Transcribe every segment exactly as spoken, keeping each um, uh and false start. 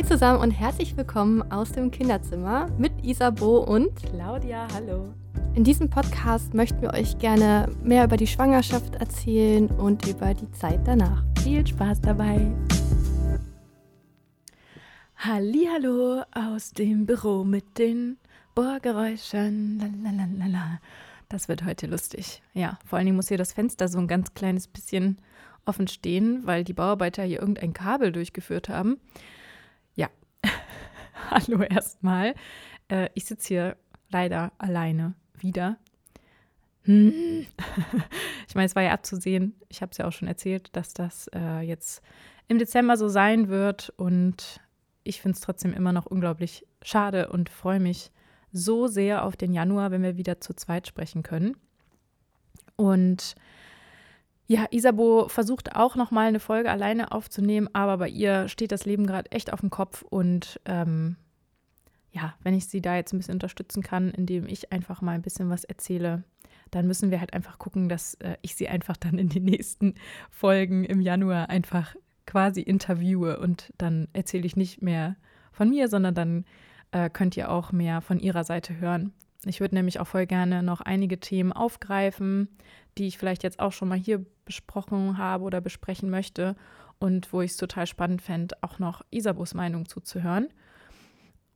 Hi zusammen und herzlich willkommen aus dem Kinderzimmer mit Isabeau und Claudia, hallo. In diesem Podcast möchten wir euch gerne mehr über die Schwangerschaft erzählen und über die Zeit danach. Viel Spaß dabei. Hallihallo aus dem Büro mit den Bohrgeräuschen. Lalalala. Das wird heute lustig. Ja, vor allen Dingen muss hier das Fenster so ein ganz kleines bisschen offen stehen, weil die Bauarbeiter hier irgendein Kabel durchgeführt haben. Ja, hallo erstmal. Äh, ich sitze hier leider alleine wieder. Hm. Ich meine, es war ja abzusehen, ich habe es ja auch schon erzählt, dass das äh, jetzt im Dezember so sein wird. Und ich finde es trotzdem immer noch unglaublich schade und freue mich so sehr auf den Januar, wenn wir wieder zu zweit sprechen können. Und ja, Isabeau versucht auch nochmal eine Folge alleine aufzunehmen, aber bei ihr steht das Leben gerade echt auf dem Kopf. Und ähm, ja, wenn ich sie da jetzt ein bisschen unterstützen kann, indem ich einfach mal ein bisschen was erzähle, dann müssen wir halt einfach gucken, dass äh, ich sie einfach dann in den nächsten Folgen im Januar einfach quasi interviewe. Und dann erzähle ich nicht mehr von mir, sondern dann äh, könnt ihr auch mehr von ihrer Seite hören. Ich würde nämlich auch voll gerne noch einige Themen aufgreifen, die ich vielleicht jetzt auch schon mal hier besprochen habe oder besprechen möchte und wo ich es total spannend fände, auch noch Isabeaus Meinung zuzuhören.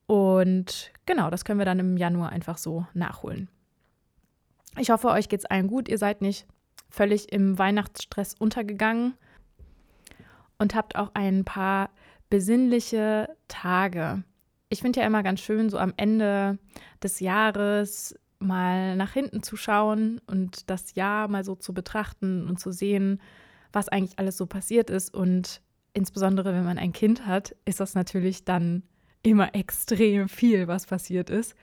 Und genau, das können wir dann im Januar einfach so nachholen. Ich hoffe, euch geht's allen gut. Ihr seid nicht völlig im Weihnachtsstress untergegangen und habt auch ein paar besinnliche Tage. Ich finde ja immer ganz schön, so am Ende des Jahres mal nach hinten zu schauen und das Jahr mal so zu betrachten und zu sehen, was eigentlich alles so passiert ist. Und insbesondere, wenn man ein Kind hat, ist das natürlich dann immer extrem viel, was passiert ist.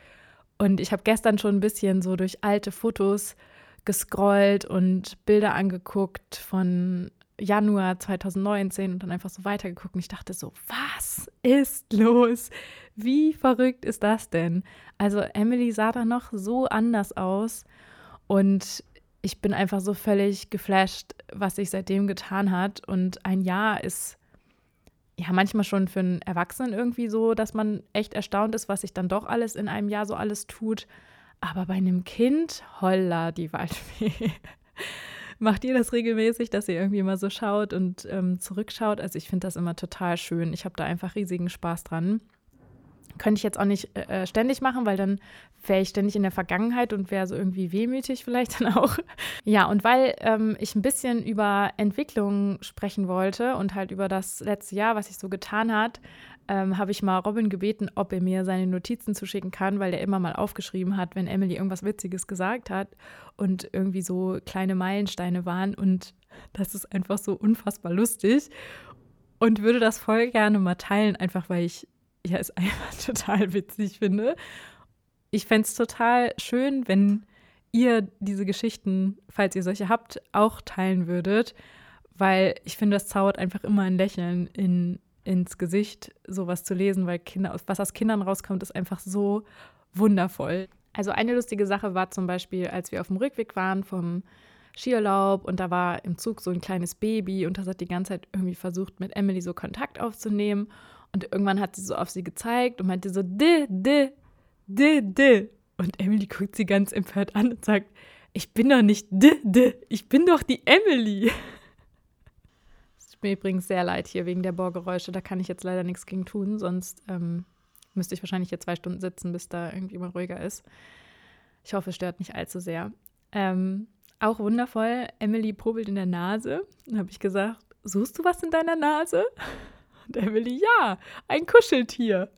Und ich habe gestern schon ein bisschen so durch alte Fotos gescrollt und Bilder angeguckt von Januar zwanzig neunzehn und dann einfach so weitergeguckt und ich dachte so, was ist los? Wie verrückt ist das denn? Also Emily sah da noch so anders aus und ich bin einfach so völlig geflasht, was sich seitdem getan hat. Und ein Jahr ist ja manchmal schon für einen Erwachsenen irgendwie so, dass man echt erstaunt ist, was sich dann doch alles in einem Jahr so alles tut. Aber bei einem Kind, holla die Waldfee. Macht ihr das regelmäßig, dass ihr irgendwie mal so schaut und ähm, zurückschaut? Also ich finde das immer total schön. Ich habe da einfach riesigen Spaß dran. Könnte ich jetzt auch nicht äh, ständig machen, weil dann wäre ich ständig in der Vergangenheit und wäre so irgendwie wehmütig vielleicht dann auch. Ja, und weil ähm, ich ein bisschen über Entwicklung sprechen wollte und halt über das letzte Jahr, was sich so getan hat, ähm, habe ich mal Robin gebeten, ob er mir seine Notizen zuschicken kann, weil er immer mal aufgeschrieben hat, wenn Emily irgendwas Witziges gesagt hat und irgendwie so kleine Meilensteine waren. Und das ist einfach so unfassbar lustig und würde das voll gerne mal teilen, einfach weil ich ja, ist einfach total witzig, finde. Ich fände es total schön, wenn ihr diese Geschichten, falls ihr solche habt, auch teilen würdet, weil ich finde, das zaubert einfach immer ein Lächeln in, ins Gesicht, sowas zu lesen, weil Kinder, was aus Kindern rauskommt, ist einfach so wundervoll. Also eine lustige Sache war zum Beispiel, als wir auf dem Rückweg waren vom Skiurlaub und da war im Zug so ein kleines Baby und das hat die ganze Zeit irgendwie versucht, mit Emily so Kontakt aufzunehmen. Und irgendwann hat sie so auf sie gezeigt und meinte so, de, de, de, de. Und Emily guckt sie ganz empört an und sagt, ich bin doch nicht de, de, ich bin doch die Emily. Es tut mir übrigens sehr leid hier wegen der Bohrgeräusche, da kann ich jetzt leider nichts gegen tun, sonst ähm, müsste ich wahrscheinlich hier zwei Stunden sitzen, bis da irgendwie mal ruhiger ist. Ich hoffe, es stört nicht allzu sehr. Ähm, auch wundervoll, Emily probelt in der Nase. Dann habe ich gesagt, suchst du was in deiner Nase? Und Emily, ja, ein Kuscheltier.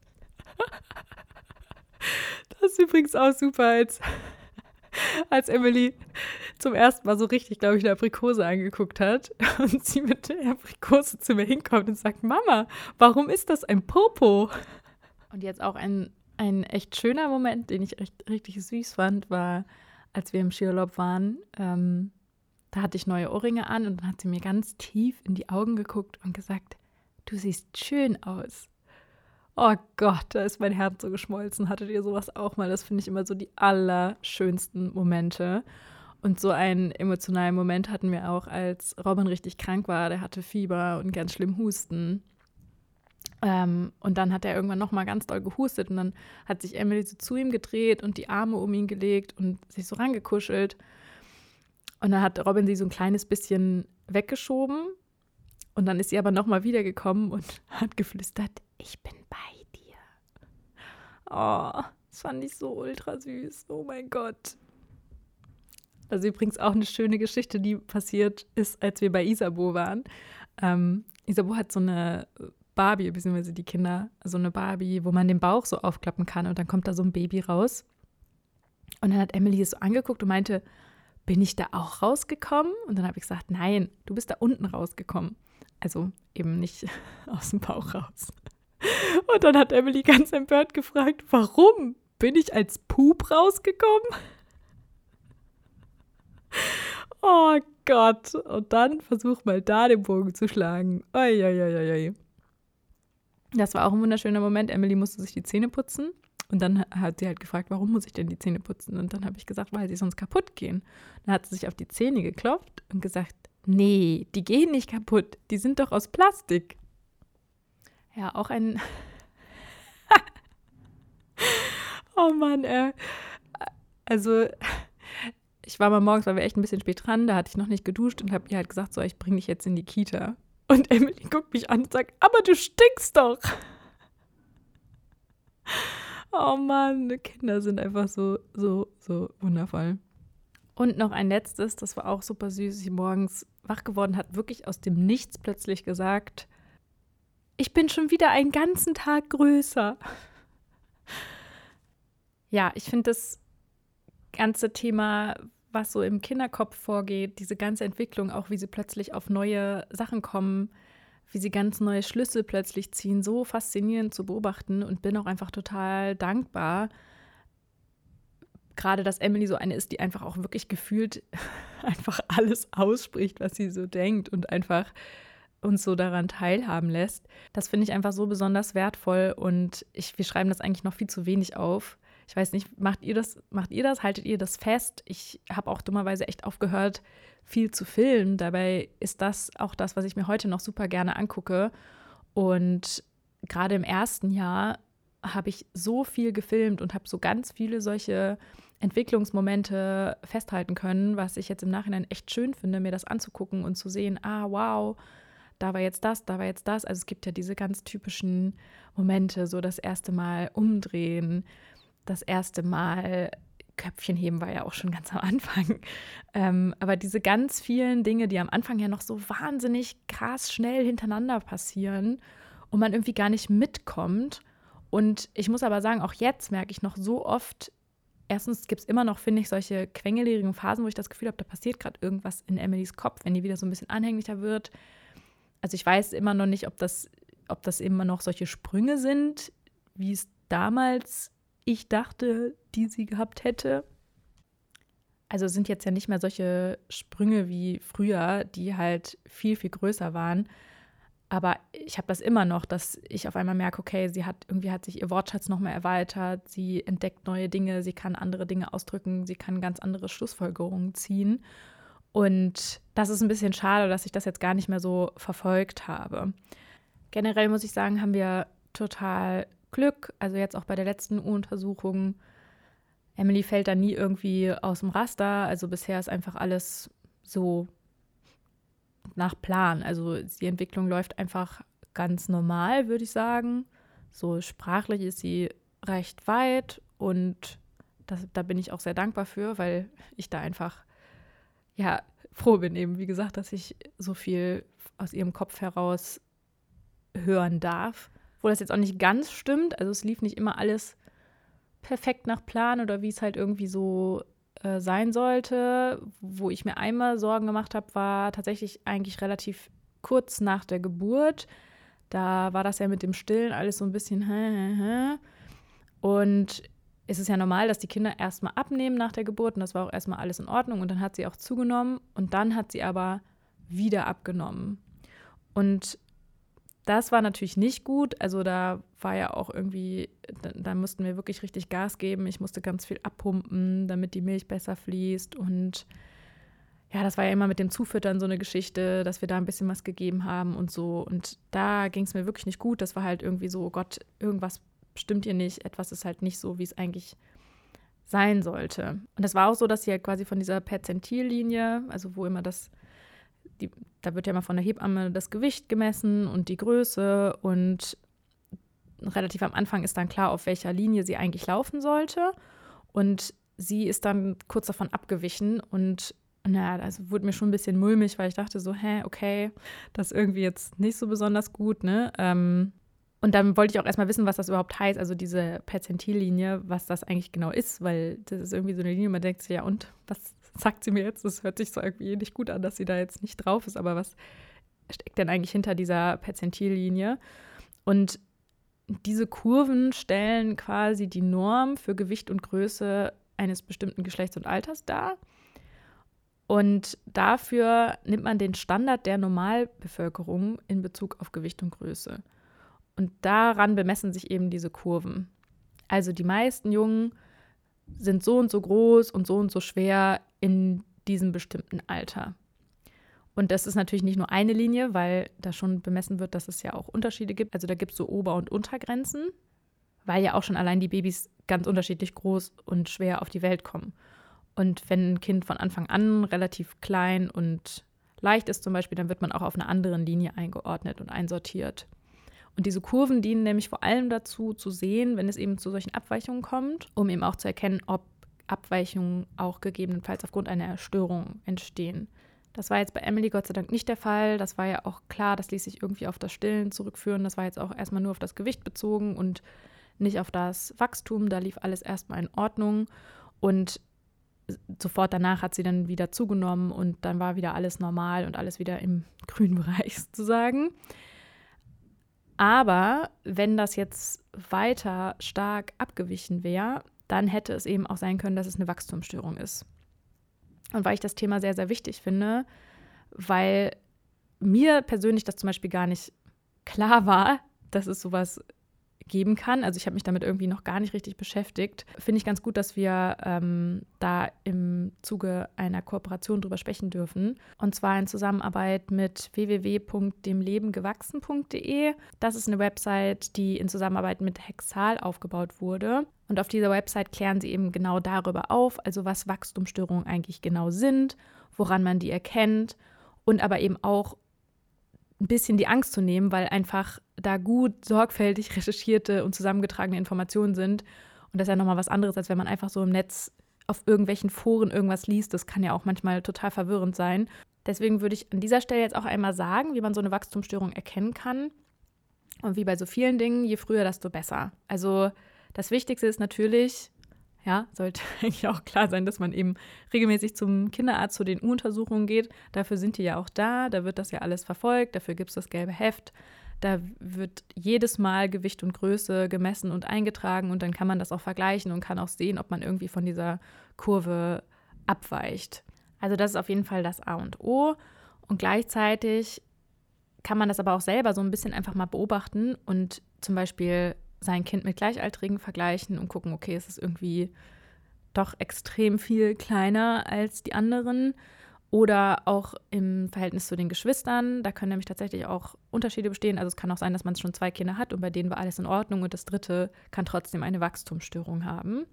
Das ist übrigens auch super, als, als Emily zum ersten Mal so richtig, glaube ich, eine Aprikose angeguckt hat und sie mit der Aprikose zu mir hinkommt und sagt, Mama, warum ist das ein Popo? Und jetzt auch ein, ein echt schöner Moment, den ich echt, richtig süß fand, war, als wir im Skiurlaub waren, ähm, da hatte ich neue Ohrringe an und dann hat sie mir ganz tief in die Augen geguckt und gesagt, du siehst schön aus. Oh Gott, da ist mein Herz so geschmolzen. Hattet ihr sowas auch mal? Das finde ich immer so die allerschönsten Momente. Und so einen emotionalen Moment hatten wir auch, als Robin richtig krank war. Der hatte Fieber und ganz schlimm Husten. Ähm, und dann hat er irgendwann nochmal ganz doll gehustet und dann hat sich Emily so zu ihm gedreht und die Arme um ihn gelegt und sich so rangekuschelt. Und dann hat Robin sie so ein kleines bisschen weggeschoben und dann ist sie aber nochmal wiedergekommen und hat geflüstert, ich bin bei dir. Oh, das fand ich so ultra süß, oh mein Gott. Also übrigens auch eine schöne Geschichte, die passiert ist, als wir bei Isabeau waren. Ähm, Isabeau hat so eine Barbie, beziehungsweise die Kinder, so eine Barbie, wo man den Bauch so aufklappen kann und dann kommt da so ein Baby raus. Und dann hat Emily es so angeguckt und meinte, bin ich da auch rausgekommen? Und dann habe ich gesagt, nein, du bist da unten rausgekommen. Also eben nicht aus dem Bauch raus. Und dann hat Emily ganz empört gefragt, warum bin ich als Pup rausgekommen? Oh Gott. Und dann versuch mal da den Bogen zu schlagen. Oi, oi, oi, oi. Das war auch ein wunderschöner Moment. Emily musste sich die Zähne putzen. Und dann hat sie halt gefragt, warum muss ich denn die Zähne putzen? Und dann habe ich gesagt, weil sie sonst kaputt gehen. Dann hat sie sich auf die Zähne geklopft und gesagt, nee, die gehen nicht kaputt. Die sind doch aus Plastik. Ja, auch ein... Oh Mann, äh. Also... Ich war mal morgens, weil wir echt ein bisschen spät dran, da hatte ich noch nicht geduscht und habe ihr halt gesagt, so, ich bringe dich jetzt in die Kita. Und Emily guckt mich an und sagt, aber du stinkst doch. Oh Mann, Kinder sind einfach so, so, so wundervoll. Und noch ein letztes, das war auch super süß, sie morgens wach geworden hat, wirklich aus dem Nichts plötzlich gesagt, ich bin schon wieder einen ganzen Tag größer. Ja, ich finde das ganze Thema, was so im Kinderkopf vorgeht, diese ganze Entwicklung, auch wie sie plötzlich auf neue Sachen kommen, wie sie ganz neue Schlüsse plötzlich ziehen, so faszinierend zu beobachten und bin auch einfach total dankbar, gerade dass Emily so eine ist, die einfach auch wirklich gefühlt einfach alles ausspricht, was sie so denkt und einfach uns so daran teilhaben lässt. Das finde ich einfach so besonders wertvoll und ich, wir schreiben das eigentlich noch viel zu wenig auf. Ich weiß nicht, macht ihr das, macht ihr das, haltet ihr das fest? Ich habe auch dummerweise echt aufgehört, viel zu filmen. Dabei ist das auch das, was ich mir heute noch super gerne angucke. Und gerade im ersten Jahr habe ich so viel gefilmt und habe so ganz viele solche Entwicklungsmomente festhalten können, was ich jetzt im Nachhinein echt schön finde, mir das anzugucken und zu sehen, ah, wow, da war jetzt das, da war jetzt das. Also es gibt ja diese ganz typischen Momente, so das erste Mal umdrehen, das erste Mal, Köpfchen heben war ja auch schon ganz am Anfang, ähm, aber diese ganz vielen Dinge, die am Anfang ja noch so wahnsinnig krass schnell hintereinander passieren und man irgendwie gar nicht mitkommt. Und ich muss aber sagen, auch jetzt merke ich noch so oft, erstens gibt es immer noch, finde ich, solche quengeligen Phasen, wo ich das Gefühl habe, da passiert gerade irgendwas in Emilys Kopf, wenn die wieder so ein bisschen anhänglicher wird. Also ich weiß immer noch nicht, ob das, ob das immer noch solche Sprünge sind, wie es damals ich dachte, die sie gehabt hätte. Also sind jetzt ja nicht mehr solche Sprünge wie früher, die halt viel, viel größer waren. Aber ich habe das immer noch, dass ich auf einmal merke, okay, sie hat irgendwie hat sich ihr Wortschatz nochmal erweitert, sie entdeckt neue Dinge, sie kann andere Dinge ausdrücken, sie kann ganz andere Schlussfolgerungen ziehen. Und das ist ein bisschen schade, dass ich das jetzt gar nicht mehr so verfolgt habe. Generell muss ich sagen, haben wir total Glück, also jetzt auch bei der letzten U-Untersuchung, Emily fällt da nie irgendwie aus dem Raster, also bisher ist einfach alles so nach Plan, also die Entwicklung läuft einfach ganz normal, würde ich sagen, so sprachlich ist sie recht weit und das, da bin ich auch sehr dankbar für, weil ich da einfach, ja, froh bin eben, wie gesagt, dass ich so viel aus ihrem Kopf heraus hören darf. Wo das jetzt auch nicht ganz stimmt, also es lief nicht immer alles perfekt nach Plan oder wie es halt irgendwie so äh, sein sollte. Wo ich mir einmal Sorgen gemacht habe, war tatsächlich eigentlich relativ kurz nach der Geburt. Da war das ja mit dem Stillen alles so ein bisschen hä, hä, hä. Und es ist ja normal, dass die Kinder erstmal abnehmen nach der Geburt und das war auch erstmal alles in Ordnung und dann hat sie auch zugenommen und dann hat sie aber wieder abgenommen. Und das war natürlich nicht gut, also da war ja auch irgendwie, da, da mussten wir wirklich richtig Gas geben, ich musste ganz viel abpumpen, damit die Milch besser fließt und ja, das war ja immer mit dem Zufüttern so eine Geschichte, dass wir da ein bisschen was gegeben haben und so. Und da ging es mir wirklich nicht gut. Das war halt irgendwie so, Gott, irgendwas stimmt ihr nicht. Etwas ist halt nicht so, wie es eigentlich sein sollte. Und das war auch so, dass sie halt quasi von dieser Perzentillinie, also wo immer das, die, da wird ja immer von der Hebamme das Gewicht gemessen und die Größe. Und relativ am Anfang ist dann klar, auf welcher Linie sie eigentlich laufen sollte. Und sie ist dann kurz davon abgewichen und na, das wurde mir schon ein bisschen mulmig, weil ich dachte so, hä, okay, das ist irgendwie jetzt nicht so besonders gut, ne? Ähm, und dann wollte ich auch erstmal wissen, was das überhaupt heißt, also diese Perzentillinie, was das eigentlich genau ist, weil das ist irgendwie so eine Linie, man denkt sich, ja und, was sagt sie mir jetzt? Das hört sich so irgendwie nicht gut an, dass sie da jetzt nicht drauf ist, aber was steckt denn eigentlich hinter dieser Perzentillinie? Und diese Kurven stellen quasi die Norm für Gewicht und Größe eines bestimmten Geschlechts und Alters dar. Und dafür nimmt man den Standard der Normalbevölkerung in Bezug auf Gewicht und Größe. Und daran bemessen sich eben diese Kurven. Also die meisten Jungen sind so und so groß und so und so schwer in diesem bestimmten Alter. Und das ist natürlich nicht nur eine Linie, weil da schon bemessen wird, dass es ja auch Unterschiede gibt. Also da gibt es so Ober- und Untergrenzen, weil ja auch schon allein die Babys ganz unterschiedlich groß und schwer auf die Welt kommen. Und wenn ein Kind von Anfang an relativ klein und leicht ist zum Beispiel, dann wird man auch auf einer anderen Linie eingeordnet und einsortiert. Und diese Kurven dienen nämlich vor allem dazu, zu sehen, wenn es eben zu solchen Abweichungen kommt, um eben auch zu erkennen, ob Abweichungen auch gegebenenfalls aufgrund einer Störung entstehen. Das war jetzt bei Emily Gott sei Dank nicht der Fall. Das war ja auch klar, das ließ sich irgendwie auf das Stillen zurückführen. Das war jetzt auch erstmal nur auf das Gewicht bezogen und nicht auf das Wachstum. Da lief alles erstmal in Ordnung. Und sofort danach hat sie dann wieder zugenommen und dann war wieder alles normal und alles wieder im grünen Bereich sozusagen. Aber wenn das jetzt weiter stark abgewichen wäre, dann hätte es eben auch sein können, dass es eine Wachstumsstörung ist. Und weil ich das Thema sehr, sehr wichtig finde, weil mir persönlich das zum Beispiel gar nicht klar war, dass es sowas geben kann. Also ich habe mich damit irgendwie noch gar nicht richtig beschäftigt. Finde ich ganz gut, dass wir ähm, da im Zuge einer Kooperation drüber sprechen dürfen. Und zwar in Zusammenarbeit mit w w w punkt dem leben gewachsen punkt de. Das ist eine Website, die in Zusammenarbeit mit Hexal aufgebaut wurde. Und auf dieser Website klären sie eben genau darüber auf, also was Wachstumsstörungen eigentlich genau sind, woran man die erkennt und aber eben auch ein bisschen die Angst zu nehmen, weil einfach da gut sorgfältig recherchierte und zusammengetragene Informationen sind. Und das ist ja nochmal was anderes, als wenn man einfach so im Netz auf irgendwelchen Foren irgendwas liest. Das kann ja auch manchmal total verwirrend sein. Deswegen würde ich an dieser Stelle jetzt auch einmal sagen, wie man so eine Wachstumsstörung erkennen kann. Und wie bei so vielen Dingen, je früher, desto besser. Also das Wichtigste ist natürlich, ja, sollte eigentlich auch klar sein, dass man eben regelmäßig zum Kinderarzt zu den U-Untersuchungen geht. Dafür sind die ja auch da, da wird das ja alles verfolgt, dafür gibt es das gelbe Heft. Da wird jedes Mal Gewicht und Größe gemessen und eingetragen und dann kann man das auch vergleichen und kann auch sehen, ob man irgendwie von dieser Kurve abweicht. Also das ist auf jeden Fall das A und O. Und gleichzeitig kann man das aber auch selber so ein bisschen einfach mal beobachten und zum Beispiel sein Kind mit Gleichaltrigen vergleichen und gucken, okay, es ist irgendwie doch extrem viel kleiner als die anderen. Oder auch im Verhältnis zu den Geschwistern, da können nämlich tatsächlich auch Unterschiede bestehen. Also es kann auch sein, dass man schon zwei Kinder hat und bei denen war alles in Ordnung und das dritte kann trotzdem eine Wachstumsstörung haben.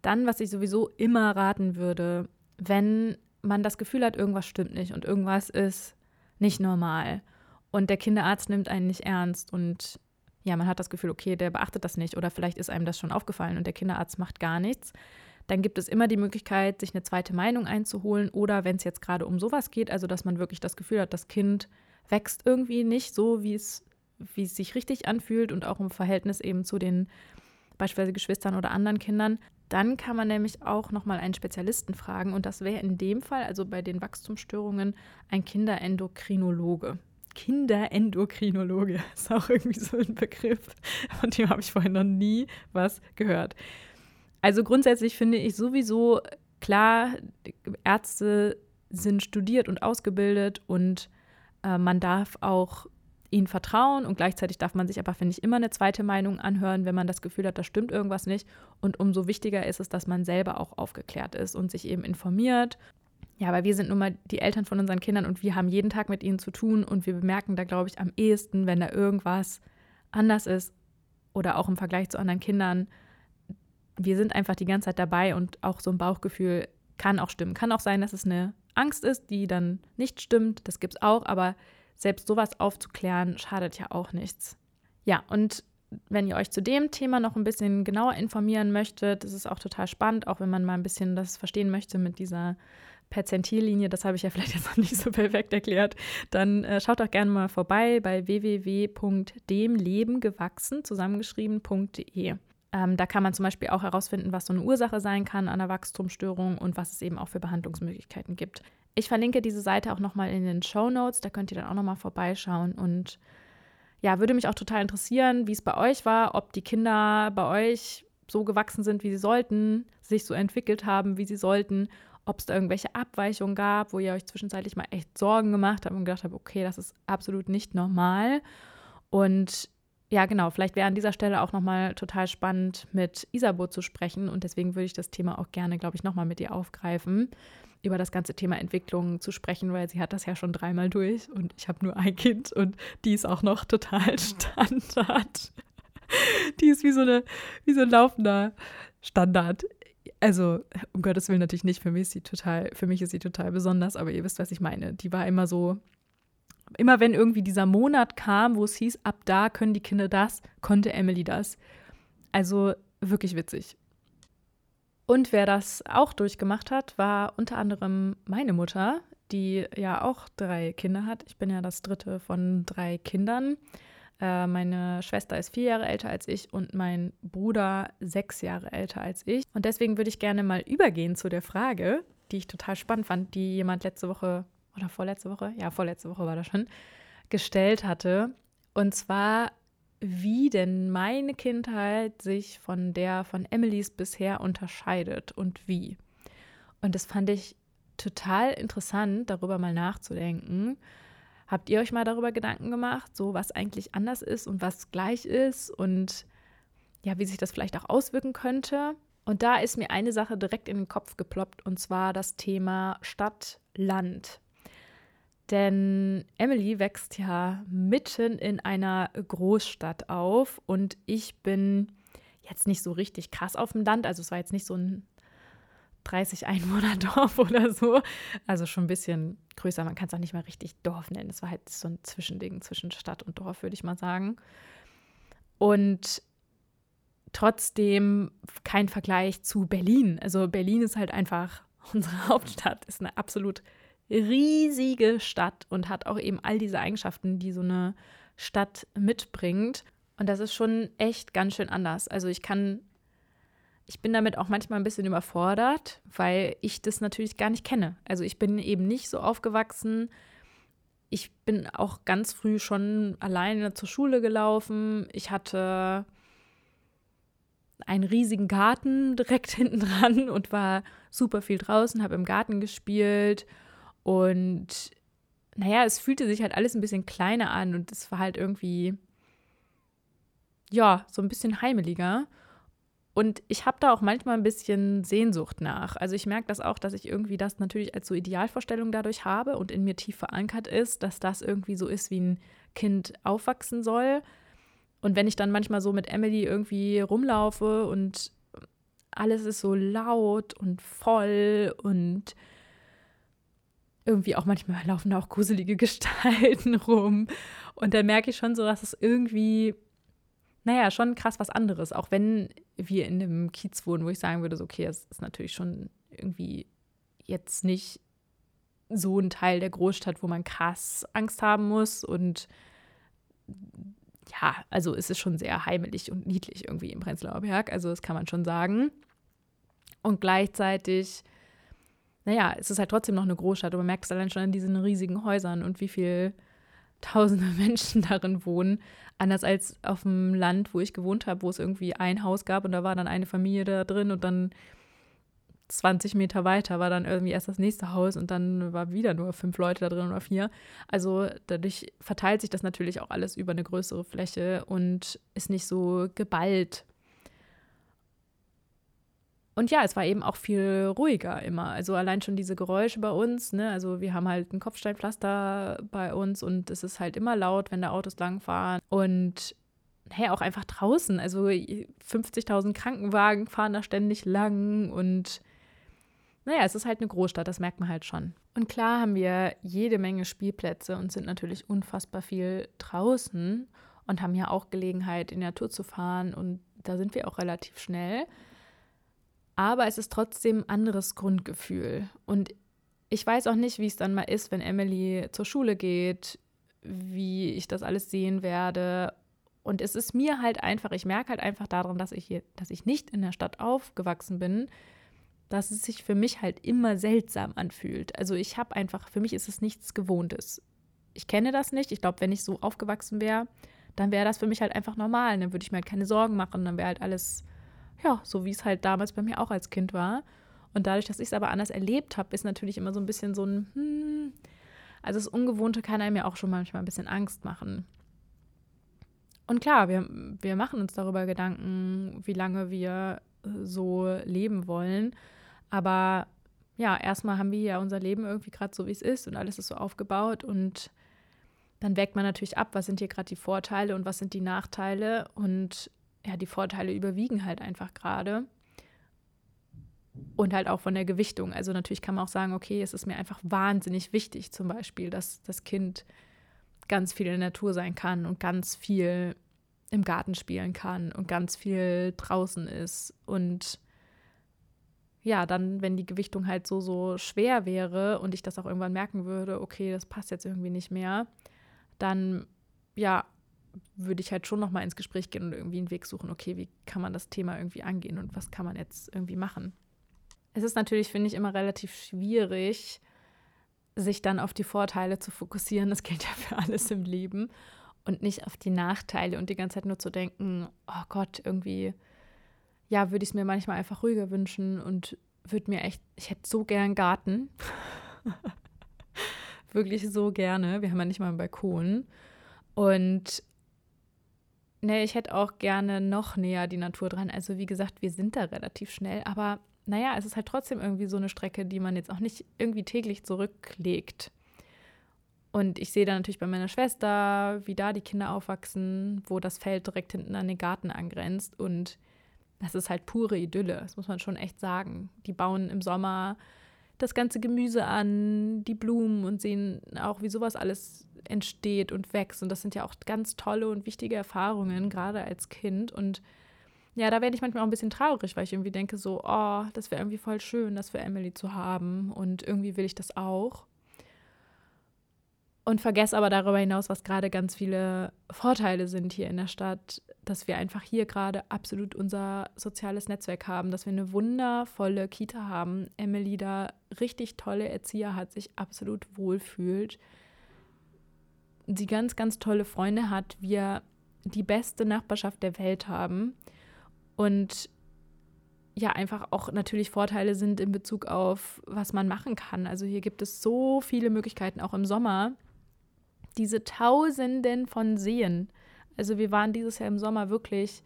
Dann, was ich sowieso immer raten würde, wenn man das Gefühl hat, irgendwas stimmt nicht und irgendwas ist nicht normal und der Kinderarzt nimmt einen nicht ernst und ja, man hat das Gefühl, okay, der beachtet das nicht oder vielleicht ist einem das schon aufgefallen und der Kinderarzt macht gar nichts, dann gibt es immer die Möglichkeit, sich eine zweite Meinung einzuholen oder wenn es jetzt gerade um sowas geht, also dass man wirklich das Gefühl hat, das Kind wächst irgendwie nicht so, wie es, wie es sich richtig anfühlt und auch im Verhältnis eben zu den beispielsweise Geschwistern oder anderen Kindern, dann kann man nämlich auch nochmal einen Spezialisten fragen und das wäre in dem Fall, also bei den Wachstumsstörungen, ein Kinderendokrinologe. Kinderendokrinologe ist auch irgendwie so ein Begriff, von dem habe ich vorhin noch nie was gehört. Also grundsätzlich finde ich sowieso, klar, Ärzte sind studiert und ausgebildet und äh, man darf auch ihnen vertrauen und gleichzeitig darf man sich aber, finde ich, immer eine zweite Meinung anhören, wenn man das Gefühl hat, da stimmt irgendwas nicht. Und umso wichtiger ist es, dass man selber auch aufgeklärt ist und sich eben informiert Ja, aber wir sind nun mal die Eltern von unseren Kindern und wir haben jeden Tag mit ihnen zu tun und wir bemerken da, glaube ich, am ehesten, wenn da irgendwas anders ist oder auch im Vergleich zu anderen Kindern. Wir sind einfach die ganze Zeit dabei und auch so ein Bauchgefühl kann auch stimmen. Kann auch sein, dass es eine Angst ist, die dann nicht stimmt, das gibt's auch, aber selbst sowas aufzuklären, schadet ja auch nichts. Ja, und wenn ihr euch zu dem Thema noch ein bisschen genauer informieren möchtet, das ist auch total spannend, auch wenn man mal ein bisschen das verstehen möchte mit dieser Perzentillinie, das habe ich ja vielleicht jetzt noch nicht so perfekt erklärt, dann äh, schaut doch gerne mal vorbei bei w w w punkt dem leben gewachsen zusammengeschrieben punkt de. Ähm, da kann man zum Beispiel auch herausfinden, was so eine Ursache sein kann an einer Wachstumsstörung und was es eben auch für Behandlungsmöglichkeiten gibt. Ich verlinke diese Seite auch nochmal in den Shownotes, da könnt ihr dann auch nochmal vorbeischauen und ja, würde mich auch total interessieren, wie es bei euch war, ob die Kinder bei euch so gewachsen sind, wie sie sollten, sich so entwickelt haben, wie sie sollten, ob es da irgendwelche Abweichungen gab, wo ihr euch zwischenzeitlich mal echt Sorgen gemacht habt und gedacht habt, okay, das ist absolut nicht normal. Und ja, genau, vielleicht wäre an dieser Stelle auch nochmal total spannend, mit Isabeau zu sprechen und deswegen würde ich das Thema auch gerne, glaube ich, nochmal mit ihr aufgreifen, über das ganze Thema Entwicklung zu sprechen, weil sie hat das ja schon dreimal durch und ich habe nur ein Kind und die ist auch noch total Standard. Die ist wie so eine, wie so ein laufender Standard. Also, um Gottes Willen natürlich nicht, für mich ist sie total, für mich ist sie total besonders, aber ihr wisst, was ich meine. Die war immer so, immer wenn irgendwie dieser Monat kam, wo es hieß, ab da können die Kinder das, konnte Emily das. Also wirklich witzig. Und wer das auch durchgemacht hat, war unter anderem meine Mutter, die ja auch drei Kinder hat. Ich bin ja das dritte von drei Kindern. Äh, meine Schwester ist vier Jahre älter als ich und mein Bruder sechs Jahre älter als ich. Und deswegen würde ich gerne mal übergehen zu der Frage, die ich total spannend fand, die jemand letzte Woche oder vorletzte Woche, ja vorletzte Woche war das schon, gestellt hatte. Und zwar, wie denn meine Kindheit sich von der von Emilys bisher unterscheidet und wie. Und das fand ich total interessant, darüber mal nachzudenken. Habt ihr euch mal darüber Gedanken gemacht, so was eigentlich anders ist und was gleich ist und ja, wie sich das vielleicht auch auswirken könnte? Und da ist mir eine Sache direkt in den Kopf geploppt, und zwar das Thema Stadt-Land. Denn Emily wächst ja mitten in einer Großstadt auf und ich bin jetzt nicht so richtig krass auf dem Land. Also es war jetzt nicht so ein dreißig-Einwohner-Dorf oder so. Also schon ein bisschen größer. Man kann es auch nicht mal richtig Dorf nennen. Es war halt so ein Zwischending zwischen Stadt und Dorf, würde ich mal sagen. Und trotzdem kein Vergleich zu Berlin. Also Berlin ist halt einfach unsere Hauptstadt. Ist eine absolut riesige Stadt und hat auch eben all diese Eigenschaften, die so eine Stadt mitbringt. Und das ist schon echt ganz schön anders. Also ich kann, ich bin damit auch manchmal ein bisschen überfordert, weil ich das natürlich gar nicht kenne. Also ich bin eben nicht so aufgewachsen. Ich bin auch ganz früh schon alleine zur Schule gelaufen. Ich hatte einen riesigen Garten direkt hinten dran und war super viel draußen, habe im Garten gespielt. Und naja, es fühlte sich halt alles ein bisschen kleiner an und es war halt irgendwie, ja, so ein bisschen heimeliger. Und ich habe da auch manchmal ein bisschen Sehnsucht nach. Also ich merke das auch, dass ich irgendwie das natürlich als so Idealvorstellung dadurch habe und in mir tief verankert ist, dass das irgendwie so ist, wie ein Kind aufwachsen soll. Und wenn ich dann manchmal so mit Emily irgendwie rumlaufe und alles ist so laut und voll und irgendwie auch manchmal laufen da auch gruselige Gestalten rum. Und da merke ich schon so, dass es irgendwie, naja, schon krass was anderes. Auch wenn wir in einem Kiez wohnen, wo ich sagen würde, so, okay, das ist natürlich schon irgendwie jetzt nicht so ein Teil der Großstadt, wo man krass Angst haben muss. Und ja, also es ist schon sehr heimelig und niedlich irgendwie im Prenzlauer Berg. Also das kann man schon sagen. Und gleichzeitig, naja, es ist halt trotzdem noch eine Großstadt und man merkt es allein schon an diesen riesigen Häusern und wie viele tausende Menschen darin wohnen. Anders als auf dem Land, wo ich gewohnt habe, wo es irgendwie ein Haus gab und da war dann eine Familie da drin und dann zwanzig Meter weiter war dann irgendwie erst das nächste Haus und dann war wieder nur fünf Leute da drin oder vier. Also dadurch verteilt sich das natürlich auch alles über eine größere Fläche und ist nicht so geballt. Und ja, es war eben auch viel ruhiger immer. Also allein schon diese Geräusche bei uns, ne? Also wir haben halt ein Kopfsteinpflaster bei uns und es ist halt immer laut, wenn da Autos langfahren. Und hey, auch einfach draußen. Also fünfzigtausend Krankenwagen fahren da ständig lang und naja, es ist halt eine Großstadt, das merkt man halt schon. Und klar haben wir jede Menge Spielplätze und sind natürlich unfassbar viel draußen und haben ja auch Gelegenheit, in die Natur zu fahren und da sind wir auch relativ schnell. Aber es ist trotzdem ein anderes Grundgefühl. Und ich weiß auch nicht, wie es dann mal ist, wenn Emily zur Schule geht, wie ich das alles sehen werde. Und es ist mir halt einfach, ich merke halt einfach daran, dass ich hier, dass ich nicht in der Stadt aufgewachsen bin, dass es sich für mich halt immer seltsam anfühlt. Also ich habe einfach, für mich ist es nichts Gewohntes. Ich kenne das nicht. Ich glaube, wenn ich so aufgewachsen wäre, dann wäre das für mich halt einfach normal. Dann würde ich mir halt keine Sorgen machen. Dann wäre halt alles, ja, so wie es halt damals bei mir auch als Kind war. Und dadurch, dass ich es aber anders erlebt habe, ist natürlich immer so ein bisschen so ein, hm, also das Ungewohnte kann einem ja auch schon manchmal ein bisschen Angst machen. Und klar, wir, wir machen uns darüber Gedanken, wie lange wir so leben wollen. Aber ja, erstmal haben wir ja unser Leben irgendwie gerade so, wie es ist und alles ist so aufgebaut und dann wägt man natürlich ab, was sind hier gerade die Vorteile und was sind die Nachteile und ja, die Vorteile überwiegen halt einfach gerade und halt auch von der Gewichtung. Also natürlich kann man auch sagen, okay, es ist mir einfach wahnsinnig wichtig zum Beispiel, dass das Kind ganz viel in der Natur sein kann und ganz viel im Garten spielen kann und ganz viel draußen ist. Und ja, dann, wenn die Gewichtung halt so, so schwer wäre und ich das auch irgendwann merken würde, okay, das passt jetzt irgendwie nicht mehr, dann, ja, würde ich halt schon nochmal ins Gespräch gehen und irgendwie einen Weg suchen, okay, wie kann man das Thema irgendwie angehen und was kann man jetzt irgendwie machen. Es ist natürlich, finde ich, immer relativ schwierig, sich dann auf die Vorteile zu fokussieren. Das gilt ja für alles im Leben. Und nicht auf die Nachteile und die ganze Zeit nur zu denken, oh Gott, irgendwie, ja, würde ich es mir manchmal einfach ruhiger wünschen und würde mir echt, ich hätte so gern Garten. Wirklich so gerne. Wir haben ja nicht mal einen Balkon. Und ne, ich hätte auch gerne noch näher die Natur dran. Also wie gesagt, wir sind da relativ schnell. Aber naja, es ist halt trotzdem irgendwie so eine Strecke, die man jetzt auch nicht irgendwie täglich zurücklegt. Und ich sehe da natürlich bei meiner Schwester, wie da die Kinder aufwachsen, wo das Feld direkt hinten an den Garten angrenzt. Und das ist halt pure Idylle, das muss man schon echt sagen. Die bauen im Sommer das ganze Gemüse an, die Blumen und sehen auch, wie sowas alles entsteht und wächst. Und das sind ja auch ganz tolle und wichtige Erfahrungen, gerade als Kind. Und ja, da werde ich manchmal auch ein bisschen traurig, weil ich irgendwie denke so, oh, das wäre irgendwie voll schön, das für Emily zu haben. Und irgendwie will ich das auch. Und vergesse aber darüber hinaus, was gerade ganz viele Vorteile sind hier in der Stadt, dass wir einfach hier gerade absolut unser soziales Netzwerk haben, dass wir eine wundervolle Kita haben, Emily da richtig tolle Erzieher hat, sich absolut wohlfühlt, sie ganz, ganz tolle Freunde hat, wir die beste Nachbarschaft der Welt haben und ja, einfach auch natürlich Vorteile sind in Bezug auf, was man machen kann. Also hier gibt es so viele Möglichkeiten, auch im Sommer. Diese Tausenden von Seen. Also wir waren dieses Jahr im Sommer wirklich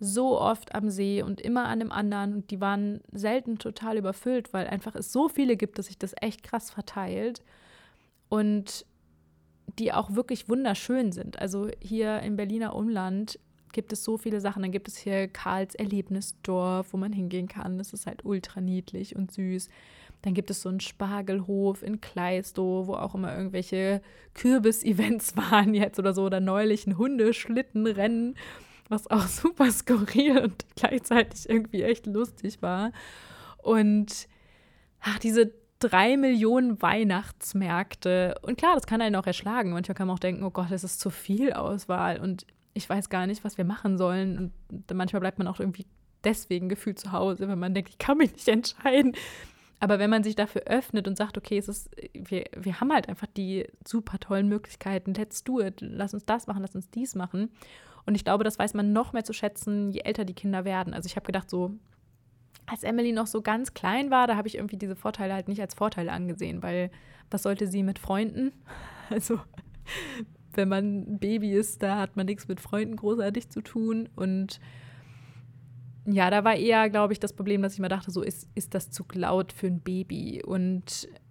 so oft am See und immer an dem anderen. Und die waren selten total überfüllt, weil einfach es so viele gibt, dass sich das echt krass verteilt. Und die auch wirklich wunderschön sind. Also hier im Berliner Umland gibt es so viele Sachen. Dann gibt es hier Karls Erlebnisdorf, wo man hingehen kann. Das ist halt ultra niedlich und süß. Dann gibt es so einen Spargelhof in Kleistow, wo auch immer irgendwelche Kürbis-Events waren jetzt oder so. Oder neulich ein Hundeschlittenrennen, was auch super skurril und gleichzeitig irgendwie echt lustig war. Und ach, diese drei Millionen Weihnachtsmärkte. Und klar, das kann einen auch erschlagen. Manchmal kann man auch denken, oh Gott, das ist zu viel Auswahl. Und ich weiß gar nicht, was wir machen sollen. Und manchmal bleibt man auch irgendwie deswegen gefühlt zu Hause, wenn man denkt, ich kann mich nicht entscheiden. Aber wenn man sich dafür öffnet und sagt, okay, es ist, wir, wir haben halt einfach die super tollen Möglichkeiten, let's do it, lass uns das machen, lass uns dies machen. Und ich glaube, das weiß man noch mehr zu schätzen, je älter die Kinder werden. Also ich habe gedacht, so als Emily noch so ganz klein war, da habe ich irgendwie diese Vorteile halt nicht als Vorteile angesehen, weil was sollte sie mit Freunden? Also wenn man ein Baby ist, da hat man nichts mit Freunden großartig zu tun und ja, da war eher, glaube ich, das Problem, dass ich mir dachte, so ist, ist das zu laut für ein Baby und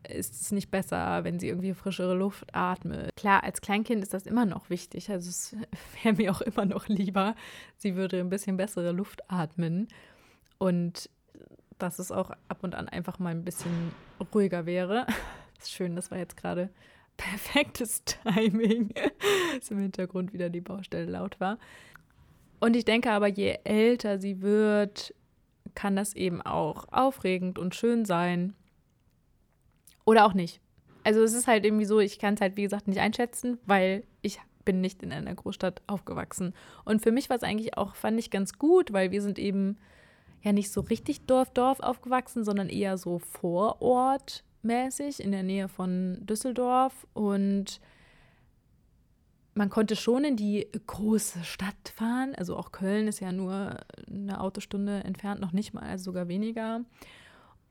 ist es nicht besser, wenn sie irgendwie frischere Luft atmet. Klar, als Kleinkind ist das immer noch wichtig, also es wäre mir auch immer noch lieber, sie würde ein bisschen bessere Luft atmen und dass es auch ab und an einfach mal ein bisschen ruhiger wäre. Das ist schön, das war jetzt gerade perfektes Timing, dass im Hintergrund wieder die Baustelle laut war. Und ich denke aber, je älter sie wird, kann das eben auch aufregend und schön sein. Oder auch nicht. Also es ist halt irgendwie so, ich kann es halt, wie gesagt, nicht einschätzen, weil ich bin nicht in einer Großstadt aufgewachsen. Und für mich war es eigentlich auch, fand ich, ganz gut, weil wir sind eben ja nicht so richtig Dorf-Dorf aufgewachsen, sondern eher so vorortmäßig in der Nähe von Düsseldorf. Und man konnte schon in die große Stadt fahren, also auch Köln ist ja nur eine Autostunde entfernt, noch nicht mal, also sogar weniger.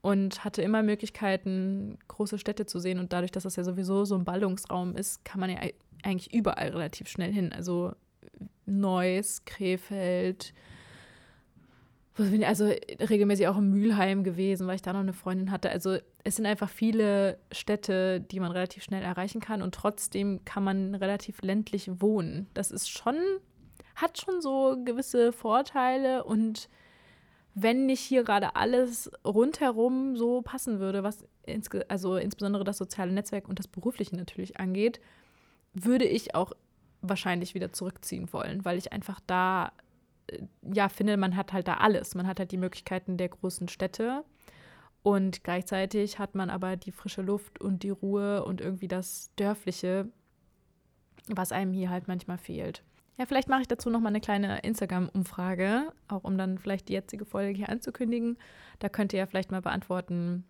Und hatte immer Möglichkeiten, große Städte zu sehen. Und dadurch, dass das ja sowieso so ein Ballungsraum ist, kann man ja eigentlich überall relativ schnell hin. Also Neuss, Krefeld, also regelmäßig auch in Mühlheim gewesen, weil ich da noch eine Freundin hatte. Also es sind einfach viele Städte, die man relativ schnell erreichen kann und trotzdem kann man relativ ländlich wohnen. Das ist schon, hat schon so gewisse Vorteile und wenn nicht hier gerade alles rundherum so passen würde, was insge- also insbesondere das soziale Netzwerk und das Berufliche natürlich angeht, würde ich auch wahrscheinlich wieder zurückziehen wollen, weil ich einfach da, ja, finde, man hat halt da alles. Man hat halt die Möglichkeiten der großen Städte. Und gleichzeitig hat man aber die frische Luft und die Ruhe und irgendwie das Dörfliche, was einem hier halt manchmal fehlt. Ja, vielleicht mache ich dazu nochmal eine kleine Instagram-Umfrage, auch um dann vielleicht die jetzige Folge hier anzukündigen. Da könnt ihr ja vielleicht mal beantworten,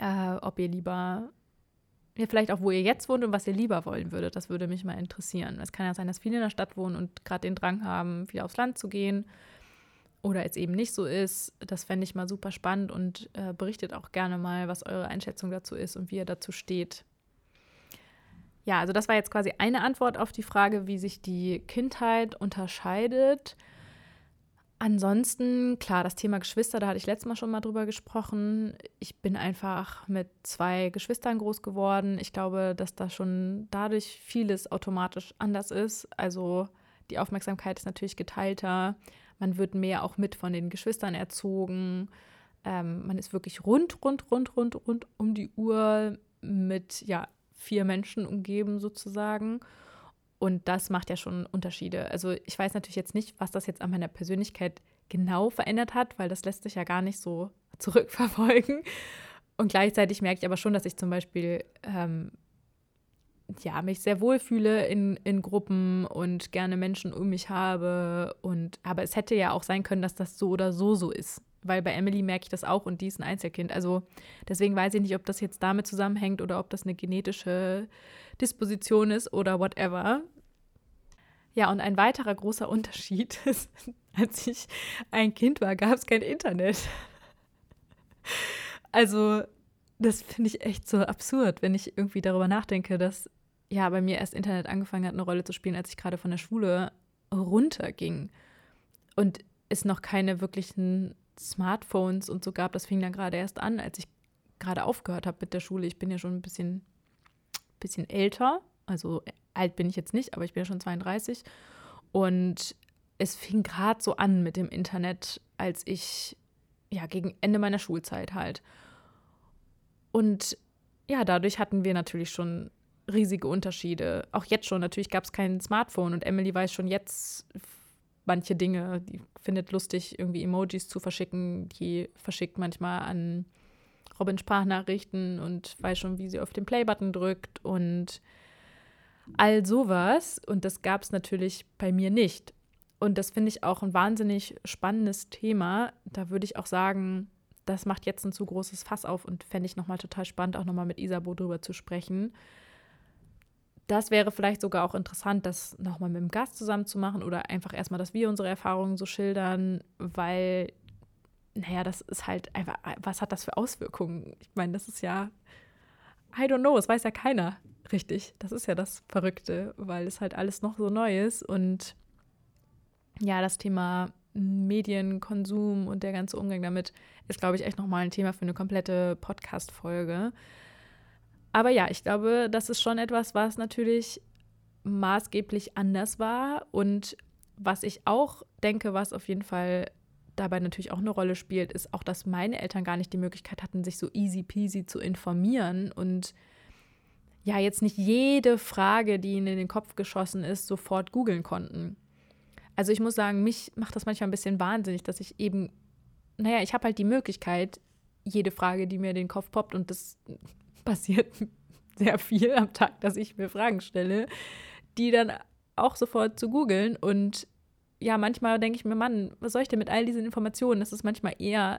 äh, ob ihr lieber, ja, vielleicht auch, wo ihr jetzt wohnt und was ihr lieber wollen würdet. Das würde mich mal interessieren. Es kann ja sein, dass viele in der Stadt wohnen und gerade den Drang haben, viel aufs Land zu gehen. Oder es eben nicht so ist, das fände ich mal super spannend und äh, berichtet auch gerne mal, was eure Einschätzung dazu ist und wie ihr dazu steht. Ja, also das war jetzt quasi eine Antwort auf die Frage, wie sich die Kindheit unterscheidet. Ansonsten, klar, das Thema Geschwister, da hatte ich letztes Mal schon mal drüber gesprochen. Ich bin einfach mit zwei Geschwistern groß geworden. Ich glaube, dass da schon dadurch vieles automatisch anders ist. Also die Aufmerksamkeit ist natürlich geteilter. Man wird mehr auch mit von den Geschwistern erzogen. Ähm, man ist wirklich rund, rund, rund, rund, rund um die Uhr mit ja, vier Menschen umgeben sozusagen. Und das macht ja schon Unterschiede. Also ich weiß natürlich jetzt nicht, was das jetzt an meiner Persönlichkeit genau verändert hat, weil das lässt sich ja gar nicht so zurückverfolgen. Und gleichzeitig merke ich aber schon, dass ich zum Beispiel ähm, ja, mich sehr wohl fühle in, in Gruppen und gerne Menschen um mich habe. Und, aber es hätte ja auch sein können, dass das so oder so so ist. Weil bei Emily merke ich das auch und die ist ein Einzelkind. Also deswegen weiß ich nicht, ob das jetzt damit zusammenhängt oder ob das eine genetische Disposition ist oder whatever. Ja, und ein weiterer großer Unterschied ist, als ich ein Kind war, gab es kein Internet. Also das finde ich echt so absurd, wenn ich irgendwie darüber nachdenke, dass ja bei mir erst Internet angefangen hat, eine Rolle zu spielen, als ich gerade von der Schule runterging und es noch keine wirklichen Smartphones und so gab. Das fing dann gerade erst an, als ich gerade aufgehört habe mit der Schule. Ich bin ja schon ein bisschen, bisschen älter, also alt bin ich jetzt nicht, aber ich bin ja schon zweiunddreißig und es fing gerade so an mit dem Internet, als ich, ja, gegen Ende meiner Schulzeit halt. Und ja, dadurch hatten wir natürlich schon riesige Unterschiede. Auch jetzt schon, natürlich gab es kein Smartphone und Emily weiß schon jetzt manche Dinge. Die findet lustig, irgendwie Emojis zu verschicken. Die verschickt manchmal an Robin Sprachnachrichten und weiß schon, wie sie auf den Play-Button drückt und all sowas. Und das gab es natürlich bei mir nicht. Und das finde ich auch ein wahnsinnig spannendes Thema. Da würde ich auch sagen, das macht jetzt ein zu großes Fass auf und fände ich nochmal total spannend, auch nochmal mit Isabeau drüber zu sprechen. Das wäre vielleicht sogar auch interessant, das nochmal mit dem Gast zusammen zu machen oder einfach erstmal, dass wir unsere Erfahrungen so schildern, weil, naja, das ist halt einfach, was hat das für Auswirkungen? Ich meine, das ist ja, I don't know, das weiß ja keiner richtig. Das ist ja das Verrückte, weil es halt alles noch so neu ist und ja, das Thema Medienkonsum und der ganze Umgang damit ist, glaube ich, echt nochmal ein Thema für eine komplette Podcast-Folge. Aber ja, ich glaube, das ist schon etwas, was natürlich maßgeblich anders war und was ich auch denke, was auf jeden Fall dabei natürlich auch eine Rolle spielt, ist auch, dass meine Eltern gar nicht die Möglichkeit hatten, sich so easy peasy zu informieren und ja, jetzt nicht jede Frage, die ihnen in den Kopf geschossen ist, sofort googeln konnten. Also ich muss sagen, mich macht das manchmal ein bisschen wahnsinnig, dass ich eben, naja, ich habe halt die Möglichkeit, jede Frage, die mir in den Kopf poppt, und das passiert sehr viel am Tag, dass ich mir Fragen stelle, die dann auch sofort zu googeln. Und ja, manchmal denke ich mir, Mann, was soll ich denn mit all diesen Informationen? Das ist manchmal eher,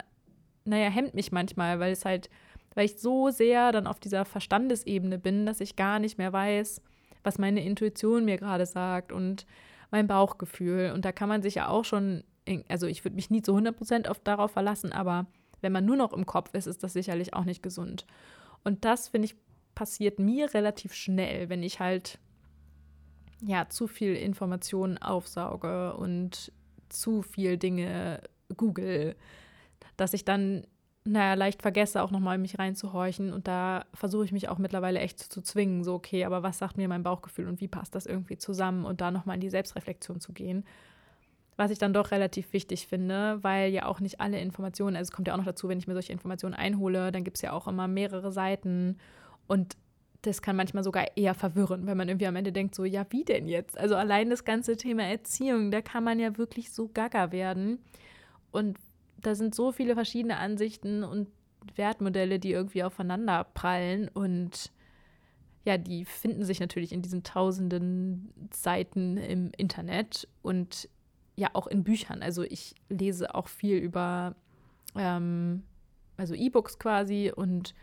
naja, hemmt mich manchmal, weil es halt, weil ich so sehr dann auf dieser Verstandesebene bin, dass ich gar nicht mehr weiß, was meine Intuition mir gerade sagt und mein Bauchgefühl. Und da kann man sich ja auch schon, also ich würde mich nie zu hundert Prozent oft darauf verlassen, aber wenn man nur noch im Kopf ist, ist das sicherlich auch nicht gesund. Und das, finde ich, passiert mir relativ schnell, wenn ich halt ja zu viel Informationen aufsauge und zu viel Dinge google, dass ich dann naja, leicht vergesse, auch nochmal in mich reinzuhorchen, und da versuche ich mich auch mittlerweile echt zu, zu zwingen, so okay, aber was sagt mir mein Bauchgefühl und wie passt das irgendwie zusammen, und da nochmal in die Selbstreflexion zu gehen, was ich dann doch relativ wichtig finde, weil ja auch nicht alle Informationen, also es kommt ja auch noch dazu, wenn ich mir solche Informationen einhole, dann gibt es ja auch immer mehrere Seiten, und das kann manchmal sogar eher verwirren, wenn man irgendwie am Ende denkt so, ja wie denn jetzt, also allein das ganze Thema Erziehung, da kann man ja wirklich so gaga werden, und da sind so viele verschiedene Ansichten und Wertmodelle, die irgendwie aufeinander prallen, und ja, die finden sich natürlich in diesen tausenden Seiten im Internet und ja auch in Büchern. Also ich lese auch viel über ähm, also E-Books quasi, und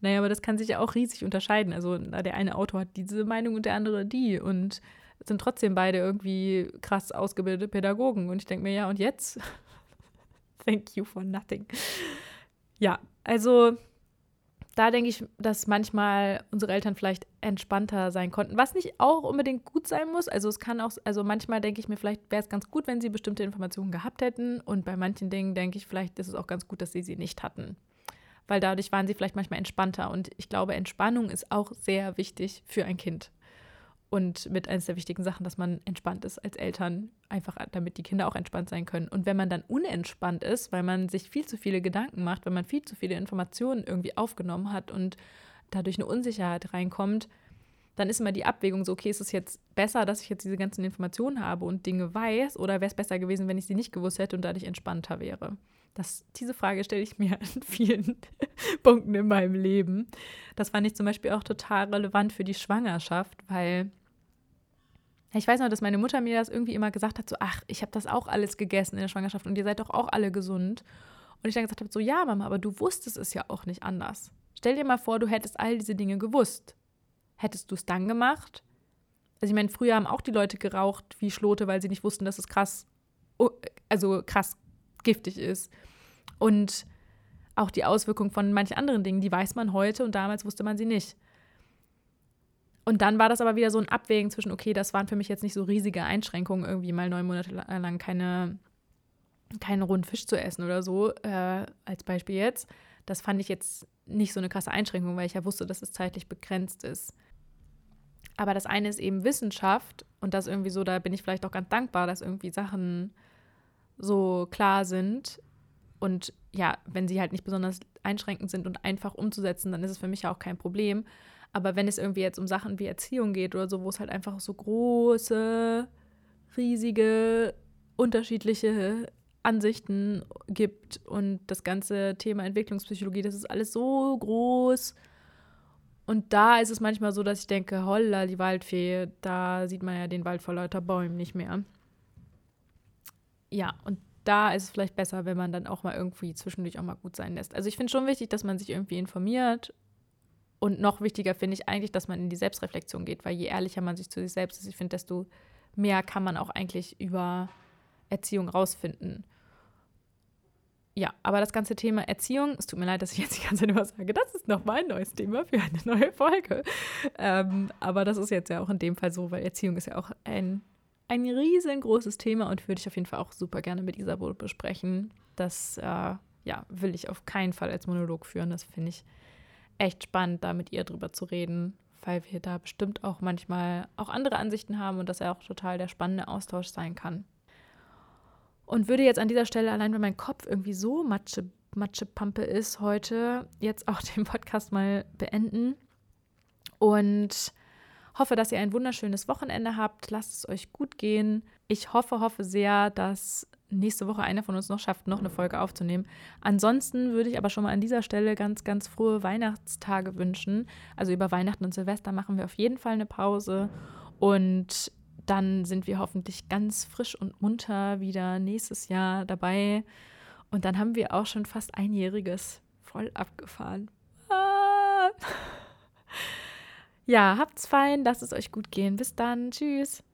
naja, aber das kann sich ja auch riesig unterscheiden. Also der eine Autor hat diese Meinung und der andere die, und sind trotzdem beide irgendwie krass ausgebildete Pädagogen, und ich denke mir, ja und jetzt? Thank you for nothing. Ja, also da denke ich, dass manchmal unsere Eltern vielleicht entspannter sein konnten, was nicht auch unbedingt gut sein muss. Also es kann auch, also manchmal denke ich mir, vielleicht wäre es ganz gut, wenn sie bestimmte Informationen gehabt hätten, und bei manchen Dingen denke ich, vielleicht ist es auch ganz gut, dass sie sie nicht hatten, weil dadurch waren sie vielleicht manchmal entspannter, und ich glaube, Entspannung ist auch sehr wichtig für ein Kind. Und mit eines der wichtigen Sachen, dass man entspannt ist als Eltern, einfach damit die Kinder auch entspannt sein können. Und wenn man dann unentspannt ist, weil man sich viel zu viele Gedanken macht, wenn man viel zu viele Informationen irgendwie aufgenommen hat und dadurch eine Unsicherheit reinkommt, dann ist immer die Abwägung so, okay, ist es jetzt besser, dass ich jetzt diese ganzen Informationen habe und Dinge weiß, oder wäre es besser gewesen, wenn ich sie nicht gewusst hätte und dadurch entspannter wäre? Das, diese Frage stelle ich mir an vielen Punkten in meinem Leben. Das fand ich zum Beispiel auch total relevant für die Schwangerschaft, weil ich weiß noch, dass meine Mutter mir das irgendwie immer gesagt hat, so ach, ich habe das auch alles gegessen in der Schwangerschaft und ihr seid doch auch alle gesund. Und ich dann gesagt habe, so ja Mama, aber du wusstest es ja auch nicht anders. Stell dir mal vor, du hättest all diese Dinge gewusst. Hättest du es dann gemacht? Also ich meine, früher haben auch die Leute geraucht wie Schlote, weil sie nicht wussten, dass es krass, also krass giftig ist. Und auch die Auswirkungen von manchen anderen Dingen, die weiß man heute und damals wusste man sie nicht. Und dann war das aber wieder so ein Abwägen zwischen, okay, das waren für mich jetzt nicht so riesige Einschränkungen, irgendwie mal neun Monate lang keine, keinen rohen Fisch zu essen oder so, äh, als Beispiel jetzt. Das fand ich jetzt nicht so eine krasse Einschränkung, weil ich ja wusste, dass es zeitlich begrenzt ist. Aber das eine ist eben Wissenschaft, und das irgendwie so, da bin ich vielleicht auch ganz dankbar, dass irgendwie Sachen so klar sind, und ja, wenn sie halt nicht besonders einschränkend sind und einfach umzusetzen, dann ist es für mich ja auch kein Problem. Aber wenn es irgendwie jetzt um Sachen wie Erziehung geht oder so, wo es halt einfach so große, riesige, unterschiedliche Ansichten gibt und das ganze Thema Entwicklungspsychologie, das ist alles so groß, und da ist es manchmal so, dass ich denke, holla, die Waldfee, da sieht man ja den Wald vor lauter Bäumen nicht mehr. Ja, und da ist es vielleicht besser, wenn man dann auch mal irgendwie zwischendurch auch mal gut sein lässt. Also ich finde schon wichtig, dass man sich irgendwie informiert, und noch wichtiger finde ich eigentlich, dass man in die Selbstreflexion geht, weil je ehrlicher man sich zu sich selbst ist, ich finde, desto mehr kann man auch eigentlich über Erziehung rausfinden. Ja, aber das ganze Thema Erziehung, es tut mir leid, dass ich jetzt die ganze Zeit immer sage, das ist nochmal ein neues Thema für eine neue Folge. Ähm, aber das ist jetzt ja auch in dem Fall so, weil Erziehung ist ja auch ein ein riesengroßes Thema und würde ich auf jeden Fall auch super gerne mit Isabeau besprechen. Das äh, ja, will ich auf keinen Fall als Monolog führen. Das finde ich echt spannend, da mit ihr drüber zu reden, weil wir da bestimmt auch manchmal auch andere Ansichten haben und dass er auch total der spannende Austausch sein kann. Und würde jetzt an dieser Stelle, allein weil mein Kopf irgendwie so Matsche, Matschepampe ist heute, jetzt auch den Podcast mal beenden und hoffe, dass ihr ein wunderschönes Wochenende habt. Lasst es euch gut gehen. Ich hoffe, hoffe sehr, dass nächste Woche einer von uns noch schafft, noch eine Folge aufzunehmen. Ansonsten würde ich aber schon mal an dieser Stelle ganz, ganz frohe Weihnachtstage wünschen. Also über Weihnachten und Silvester machen wir auf jeden Fall eine Pause und dann sind wir hoffentlich ganz frisch und munter wieder nächstes Jahr dabei. Und dann haben wir auch schon fast einjähriges voll abgefahren. Ah. Ja, habt's fein, lasst es euch gut gehen. Bis dann, tschüss.